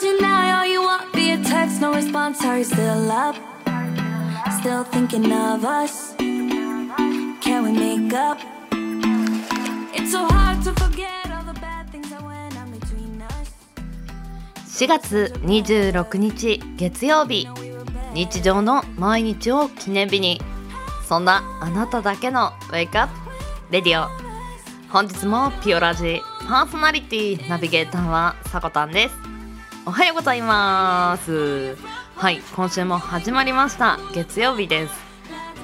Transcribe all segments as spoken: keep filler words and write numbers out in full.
deny all you want via text, no response. Are you still up? Still thinking of us? Can we make up? It's so hard to forget all the bad things that went on between us. しがつにじゅうろくにち月曜日、日常の毎日を記念日に、そんなあなただけのウェイクアップレディオ。本日もピオラジパーソナリティナビゲーターはさこたんです。おはようございます。はい、今週も始まりました。月曜日です。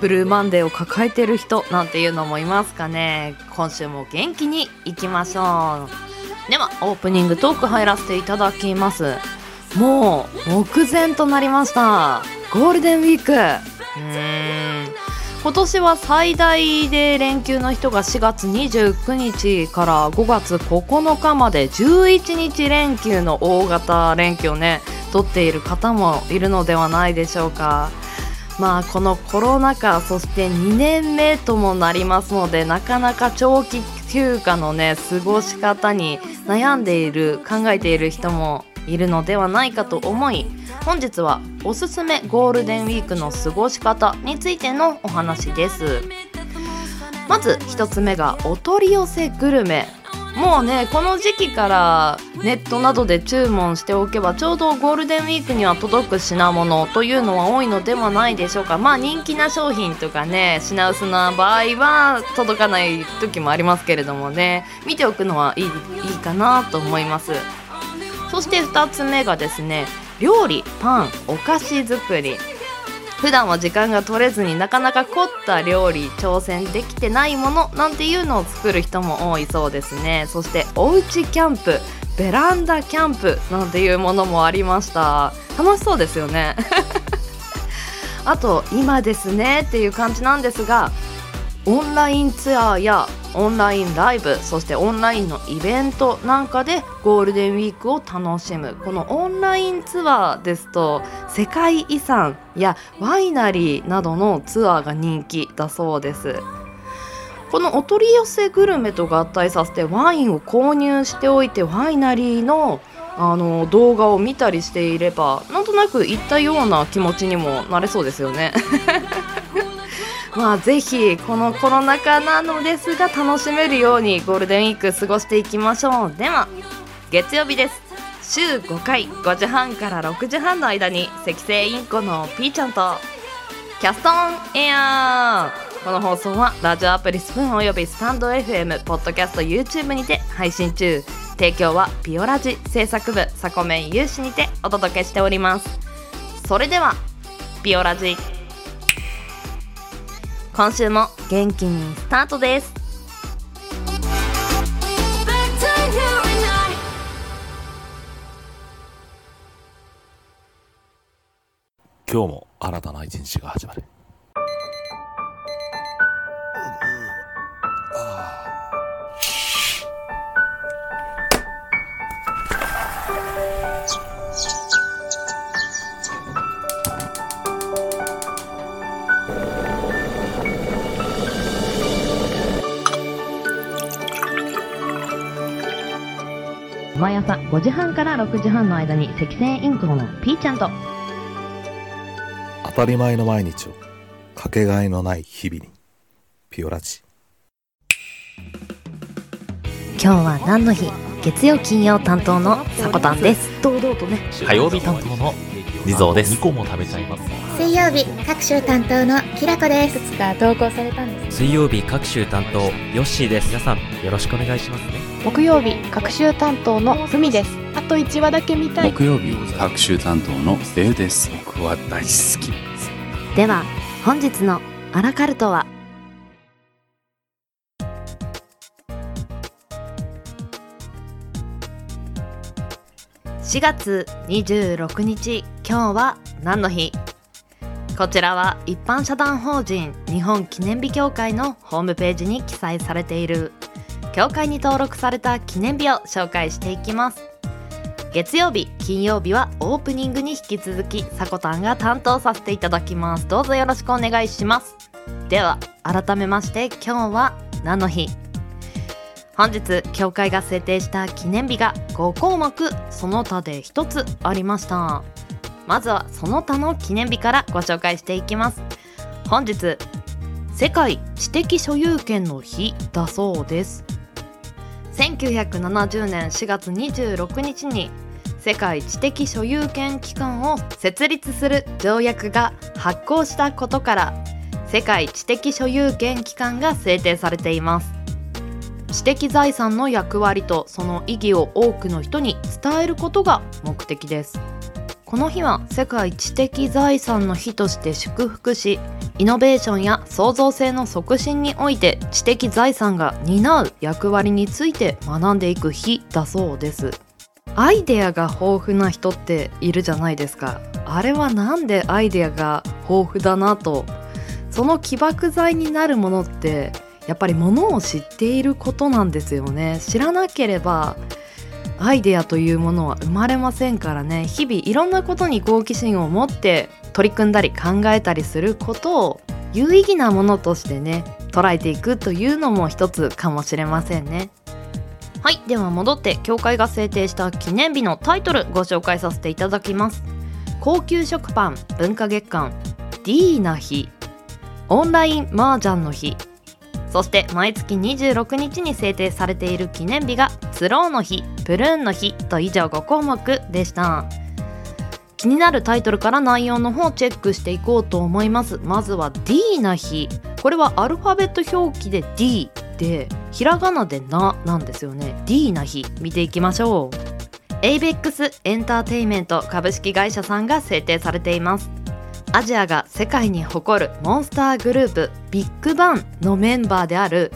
ブルーマンデーを抱えてる人なんていうのもいますかね。今週も元気にいきましょう。ではオープニングトーク入らせていただきます。もう目前となりました。ゴールデンウィーク、うーん、今年は最大で連休の人がしがつにじゅうくにちからごがつここのかまでじゅういちにち連休の大型連休をね取っている方もいるのではないでしょうか。まあこのコロナ禍、そしてにねんめともなりますので、なかなか長期休暇のね過ごし方に悩んでいる、考えている人もいるのではないかと思い、本日はおすすめゴールデンウィークの過ごし方についてのお話です。まず一つ目がお取り寄せグルメ。もうねこの時期からネットなどで注文しておけば、ちょうどゴールデンウィークには届く品物というのは多いのではないでしょうか。まあ人気な商品とかね、品薄な場合は届かない時もありますけれどもね、見ておくのはいい、いいかなと思います。そしてふたつめがですね、料理、パン、お菓子作り。普段は時間が取れずになかなか凝った料理、挑戦できてないものなんていうのを作る人も多いそうですね。そしておうちキャンプ、ベランダキャンプなんていうものもありました。楽しそうですよねあと今ですねっていう感じなんですが、オンラインツアーやオンラインライブ、そしてオンラインのイベントなんかでゴールデンウィークを楽しむ。このオンラインツアーですと、世界遺産やワイナリーなどのツアーが人気だそうです。このお取り寄せグルメと合体させて、ワインを購入しておいてワイナリーのあの動画を見たりしていれば、なんとなく行ったような気持ちにもなれそうですよねまあ、ぜひこのコロナ禍なのですが楽しめるようにゴールデンウィーク過ごしていきましょう。では月曜日です。週ごかい、ごじはんからろくじはんの間にセキセイインコのピーちゃんとキャストオンエア。この放送はラジオアプリスプーンおよびスタンド エフエム、 ポッドキャスト、 YouTube にて配信中。提供はピオラジ制作部サコメン有志にてお届けしております。それではピオラジ、今週も元気にスタートです。今日も新たな一日が始まる、毎朝ごじはんからろくじはんの間に赤線インクのピーちゃんと、当たり前の毎日をかけがえのない日々にピオラジ。今日は何の日？月曜金曜担当のさこたんです。堂々とね。火曜日担当のリゾーです。にこも食べちゃいます。水曜日各週担当のきらこです。ふつか投稿されたんです。水曜日各週担当ヨッシーです。皆さんよろしくお願いしますね。木曜日各週担当のふみです。あといちわだけ見たい。木曜日各週担当のデウです。僕は大好きです。では本日のアラカルトは、しがつにじゅうろくにち、今日は何の日？こちらは一般社団法人日本記念日協会のホームページに記載されている協会に登録された記念日を紹介していきます。月曜日金曜日はオープニングに引き続きさこたんが担当させていただきます。どうぞよろしくお願いします。では改めまして今日は何の日。本日協会が制定した記念日がごこうもくその他でひとつありました。まずはその他の記念日からご紹介していきます。本日世界知的所有権の日だそうです。せんきゅうひゃくななじゅうねんしがつにじゅうろくにちに世界知的所有権機関を設立する条約が発効したことから世界知的所有権機関が制定されています。知的財産の役割とその意義を多くの人に伝えることが目的です。この日は世界知的財産の日として祝福し、イノベーションや創造性の促進において知的財産が担う役割について学んでいく日だそうです。アイデアが豊富な人っているじゃないですか。あれはなんでアイデアが豊富だなと、その起爆剤になるものってやっぱり物を知っていることなんですよね。知らなければアイデアというものは生まれませんからね。日々いろんなことに好奇心を持って取り組んだり考えたりすることを有意義なものとしてね、捉えていくというのも一つかもしれませんね。はい、では戻って協会が制定した記念日のタイトルご紹介させていただきます。高級食パン文化月間、ディーナ日、オンライン麻雀の日、そして毎月にじゅうろくにちに制定されている記念日がスローの日、プルーンの日と以上ごこうもくでした。気になるタイトルから内容の方をチェックしていこうと思います。まずは D な日、これはアルファベット表記で D でひらがなでななんですよね。 D な日見ていきましょう。 エイベックス エンターテイメント株式会社さんが制定されています。アジアが世界に誇るモンスターグループビッグバンのメンバーである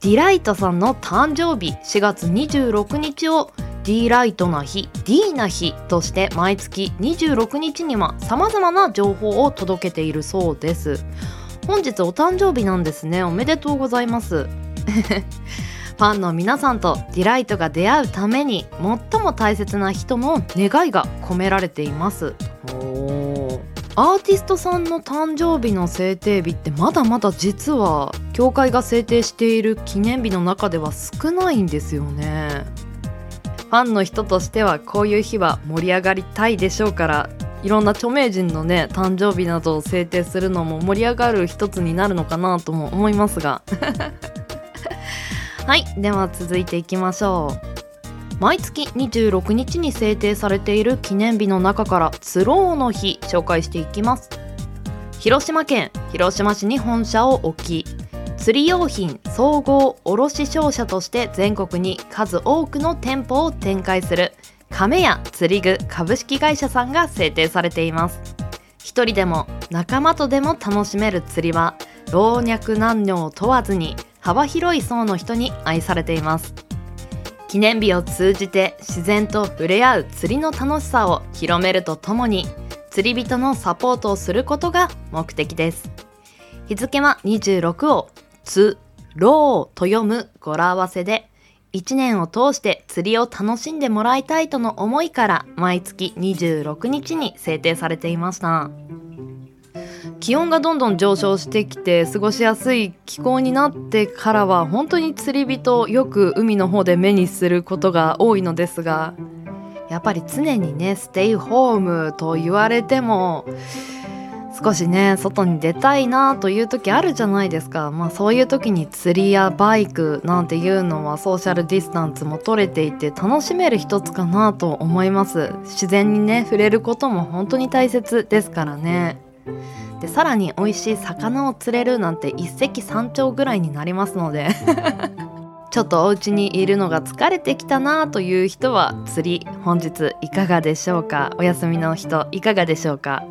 ディライトさんの誕生日しがつにじゅうろくにちをディライトな日、ディーな日として毎月にじゅうろくにちには様々な情報を届けているそうです。本日お誕生日なんですね。おめでとうございますファンの皆さんとディライトが出会うために最も大切な人の願いが込められています。アーティストさんの誕生日の制定日ってまだまだ実は協会が制定している記念日の中では少ないんですよね。ファンの人としてはこういう日は盛り上がりたいでしょうから、いろんな著名人のね誕生日などを制定するのも盛り上がる一つになるのかなとも思いますがはい、では続いていきましょう。毎月にじゅうろくにちに制定されている記念日の中からスローの日紹介していきます。広島県広島市に本社を置き、釣り用品総合卸商社として全国に数多くの店舗を展開する亀屋釣り具株式会社さんが制定されています。一人でも仲間とでも楽しめる釣りは老若男女を問わずに幅広い層の人に愛されています。記念日を通じて自然と触れ合う釣りの楽しさを広めるとともに、釣り人のサポートをすることが目的です。日付はにじゅうろくをつろうと読む語呂合わせで、いちねんを通して釣りを楽しんでもらいたいとの思いから毎月にじゅうろくにちに制定されていました。気温がどんどん上昇してきて過ごしやすい気候になってからは本当に釣り人をよく海の方で目にすることが多いのですが、やっぱり常にねステイホームと言われても少しね外に出たいなという時あるじゃないですか。まあそういう時に釣りやバイクなんていうのはソーシャルディスタンスも取れていて楽しめる一つかなと思います。自然にね触れることも本当に大切ですからね。でさらに美味しい魚を釣れるなんて一石三鳥ぐらいになりますのでちょっとお家にいるのが疲れてきたなという人は釣り本日いかがでしょうか。お休みの人いかがでしょうか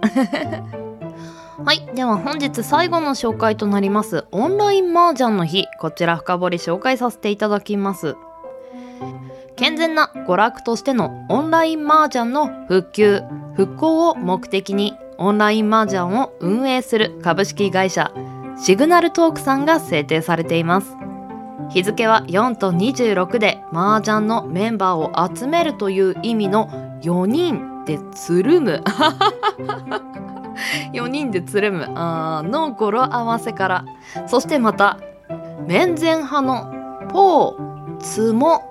はい、では本日最後の紹介となりますオンライン麻雀の日、こちら深掘り紹介させていただきます。健全な娯楽としてのオンライン麻雀の復旧復興を目的にオンライン麻雀を運営する株式会社シグナルトークさんが制定されています。日付はよんとにじゅうろくで麻雀のメンバーを集めるという意味のよにんでつるむよにんでつるむあの語呂合わせから、そしてまた面前派のポーつも、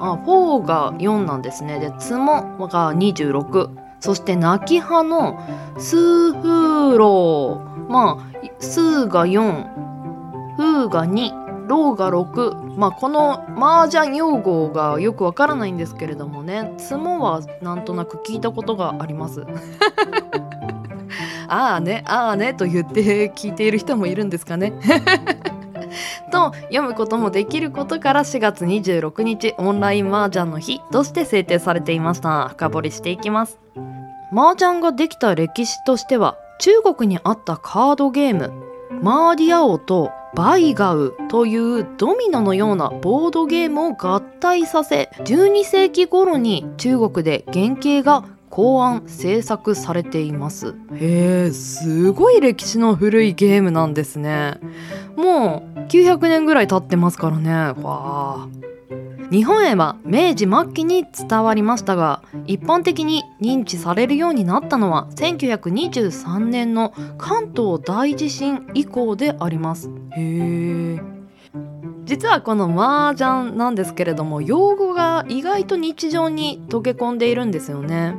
あ、よんがよんなんですね。で、つもがにじゅうろく。そして、泣き派のすふろう。まあ、すがよん、ふがに、ろうがろく。まあ、この麻雀用語がよくわからないんですけれどもね、つもはなんとなく聞いたことがあります。ああね、ああねと言って聞いている人もいるんですかね。と読むこともできることからしがつにじゅうろくにちオンライン麻雀の日として制定されていました。深掘りしていきます。麻雀ができた歴史としては、中国にあったカードゲームマーディアオとバイガウというドミノのようなボードゲームを合体させ、じゅうにせいき頃に中国で原型が考案制作されています。へえ、すごい歴史の古いゲームなんですね。もうきゅうひゃくねんぐらい経ってますからね。わあ。日本へは明治末期に伝わりましたが、一般的に認知されるようになったのはせんきゅうひゃくにじゅうさんねんの関東大地震以降であります。へえ。実はこの麻雀なんですけれども、用語が意外と日常に溶け込んでいるんですよね。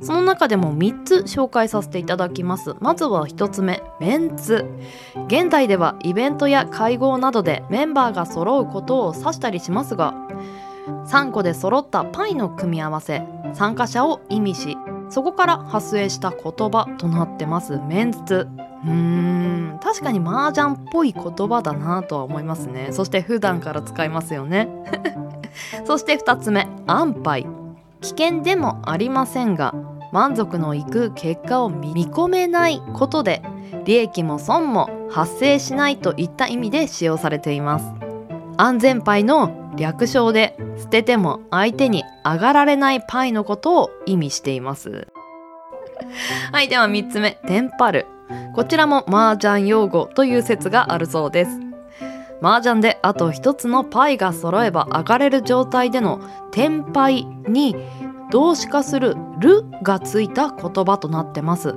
その中でもみっつ紹介させていただきます。まずはひとつめ、メンツ。現代ではイベントや会合などでメンバーが揃うことを指したりしますが、さんこで揃ったパイの組み合わせ、参加者を意味し、そこから派生した言葉となってます。メンツ、うーん、確かに麻雀っぽい言葉だなとは思いますね。そして普段から使いますよね。そしてふたつめ、安牌。危険でもありませんが、満足のいく結果を見込めないことで利益も損も発生しないといった意味で使用されています。安全牌の略称で、捨てても相手に上がられない牌のことを意味しています。はい、ではみっつめ、テンパる。こちらも麻雀用語という説があるそうです。麻雀であと一つのパイが揃えば上がれる状態でのテンパイに動詞化するるがついた言葉となってます。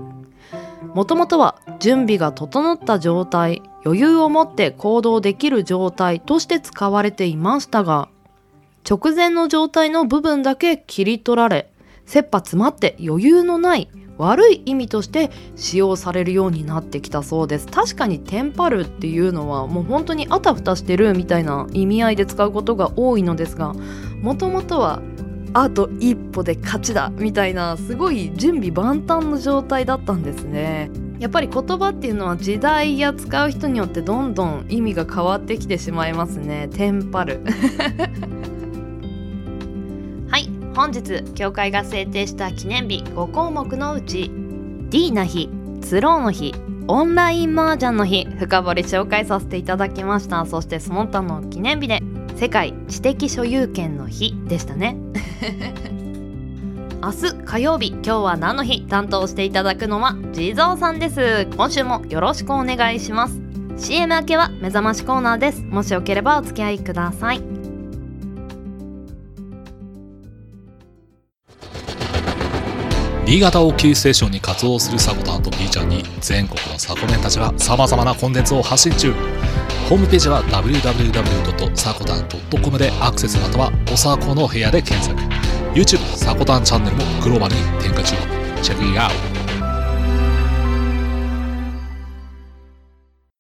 もともとは準備が整った状態、余裕を持って行動できる状態として使われていましたが、直前の状態の部分だけ切り取られ、切羽詰まって余裕のない悪い意味として使用されるようになってきたそうです。確かにテンパるっていうのはもう本当にあたふたしてるみたいな意味合いで使うことが多いのですが、もともとはあと一歩で勝ちだみたいな、すごい準備万端の状態だったんですね。やっぱり言葉っていうのは時代や使う人によってどんどん意味が変わってきてしまいますね。テンパる。本日、協会が制定した記念日ごこうもくのうち、 D な日、つろうの日、オンライン麻雀の日、深掘り紹介させていただきました。そしてその他の記念日で世界知的所有権の日でしたね。明日火曜日、今日は何の日、担当していただくのは地蔵さんです。今週もよろしくお願いします。 シーエム 明けは目覚ましコーナーです。もしよければお付き合いください。新潟をキーステーションに活動するサコタンと B ちゃんに、全国のサコメンたちはさまざまなコンテンツを発信中。ホームページは ダブリューダブリューダブリュードットサコタンドットコム でアクセス、またはおサコの部屋で検索。 YouTube サコタンチャンネルもグローバルに展開中。チェックイアウ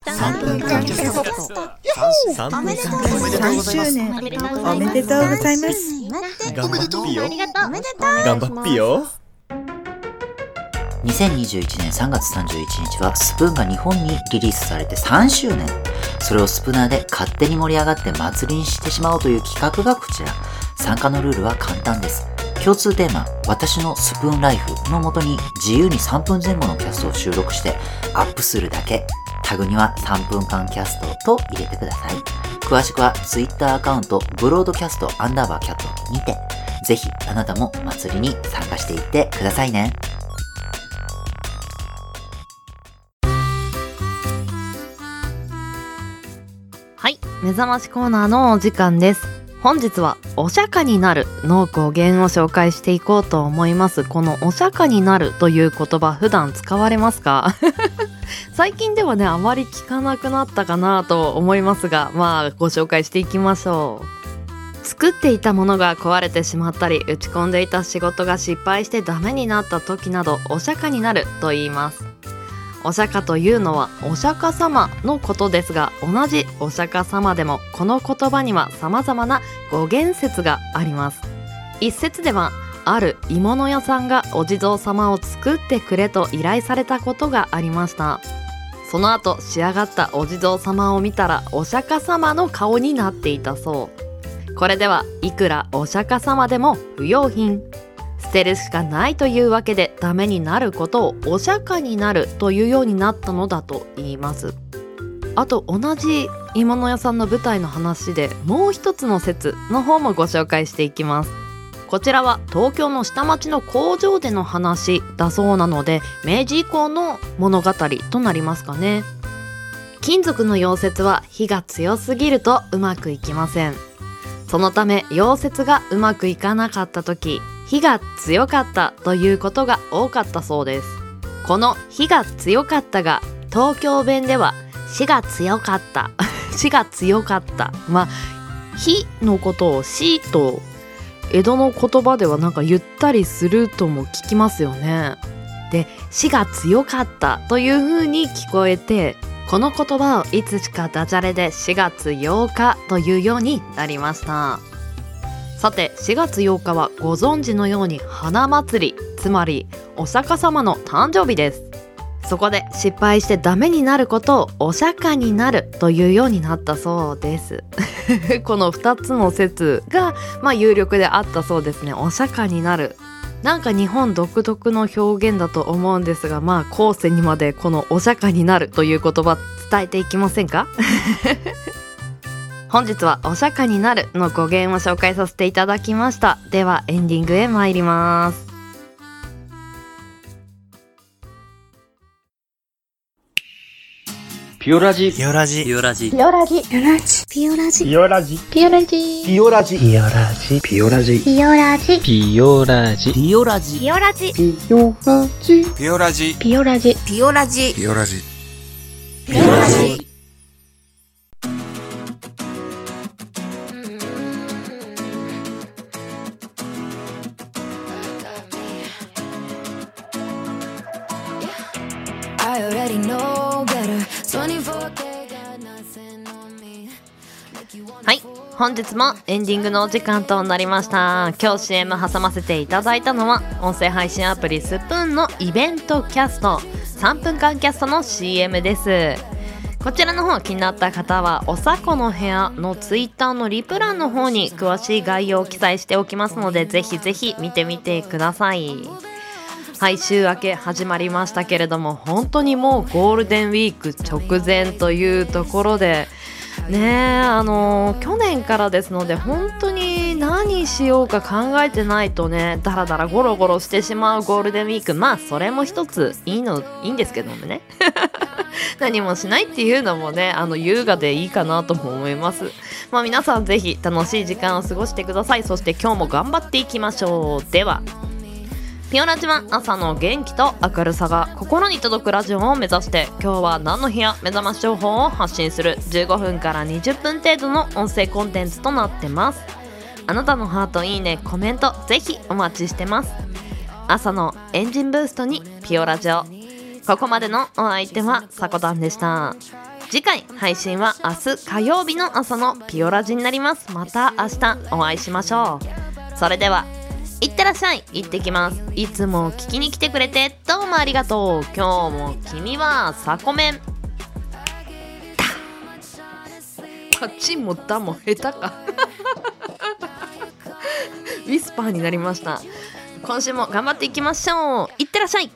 ト。さんぷんかんキャストさんしゅうねんおめでとうございます。頑張っぴよ、頑張っぴよ。にせんにじゅういちねんさんがつさんじゅういちにちはスプーンが日本にリリースされてさんしゅうねん。それをスプナーで勝手に盛り上がって祭りにしてしまおうという企画がこちら。参加のルールは簡単です。共通テーマ、私のスプーンライフのもとに自由にさんぷんぜんごのキャストを収録してアップするだけ。タグにはさんぷんかんキャストと入れてください。詳しくは Twitter アカウントブロードキャストアンダーバーキャットにて、ぜひあなたも祭りに参加していってくださいね。目覚ましコーナーのお時間です。本日はお釈迦になるの語源を紹介していこうと思います。このお釈迦になるという言葉、普段使われますか？最近ではね、あまり聞かなくなったかなと思いますが、まあご紹介していきましょう。作っていたものが壊れてしまったり、打ち込んでいた仕事が失敗してダメになった時など、お釈迦になると言います。お釈迦というのはお釈迦様のことですが、同じお釈迦様でもこの言葉には様々な語源説があります。一説では、ある鋳物屋さんがお地蔵様を作ってくれと依頼されたことがありました。その後仕上がったお地蔵様を見たら、お釈迦様の顔になっていたそう。これではいくらお釈迦様でも不要品、捨てるしかないというわけで、ダメになることをお釈迦になるというようになったのだと言います。あと、同じ鋳物屋さんの舞台の話で、もう一つの説の方もご紹介していきます。こちらは東京の下町の工場での話だそうなので、明治以降の物語となりますかね。金属の溶接は火が強すぎるとうまくいきません。そのため溶接がうまくいかなかった時、火が強かったということが多かったそうです。この火が強かったが、東京弁では死が強かった死が強かったまあ、火のことを死と江戸の言葉ではなんか言ったりするとも聞きますよね。で、死が強かったという風に聞こえて、この言葉をいつしかダジャレでしがつようかというようになりました。さて、しがつようかはご存知のように花祭り、つまりお釈迦様の誕生日です。そこで失敗してダメになることをお釈迦になるというようになったそうですこのふたつの説が、まあ、有力であったそうですね。お釈迦になる、なんか日本独特の表現だと思うんですが、まあ後世にまでこのお釈迦になるという言葉伝えていきませんか本日はお釈迦になるの語源を紹介させていただきました。ではエンディングへ参ります。ピオラジピオラジピオラジピオラジピオラジピオラジピオラジピオラジピオラジピオラジピオラジピオラジピオラジピオラジピオラジピオラジピオラジピオラジピオラジピオラジ。はい、本日もエンディングのお時間となりました。今日 シーエム 挟ませていただいたのは、音声配信アプリスプーンのイベントキャストさんぷんかんキャストの シーエム です。こちらの方気になった方は、おさこの部屋のツイッターのリプ欄の方に詳しい概要を記載しておきますので、ぜひぜひ見てみてください。はい、週明け始まりましたけれども、本当にもうゴールデンウィーク直前というところでねえ、あのー、去年からですので、本当に何しようか考えてないとね、だらだらゴロゴロしてしまうゴールデンウィーク、まあそれも一ついいのいいんですけどもね何もしないっていうのもね、あの優雅でいいかなとも思います。まあ皆さんぜひ楽しい時間を過ごしてください。そして今日も頑張っていきましょう。では、ピオラジは朝の元気と明るさが心に届くラジオを目指して、今日は何の日や目覚まし情報を発信するじゅうごふんからにじゅっぷん程度の音声コンテンツとなってます。あなたのハート、いいね、コメントぜひお待ちしてます。朝のエンジンブーストにピオラジオ、ここまでのお相手はさこたんでした。次回配信は明日火曜日の朝のピオラジになります。また明日お会いしましょう。それでは、いってらっしゃい、いってきます。いつも聞きに来てくれてどうもありがとう。今日も君はサコメンパチンもダも下手かウィスパーになりました。今週も頑張っていきましょう。いってらっしゃい。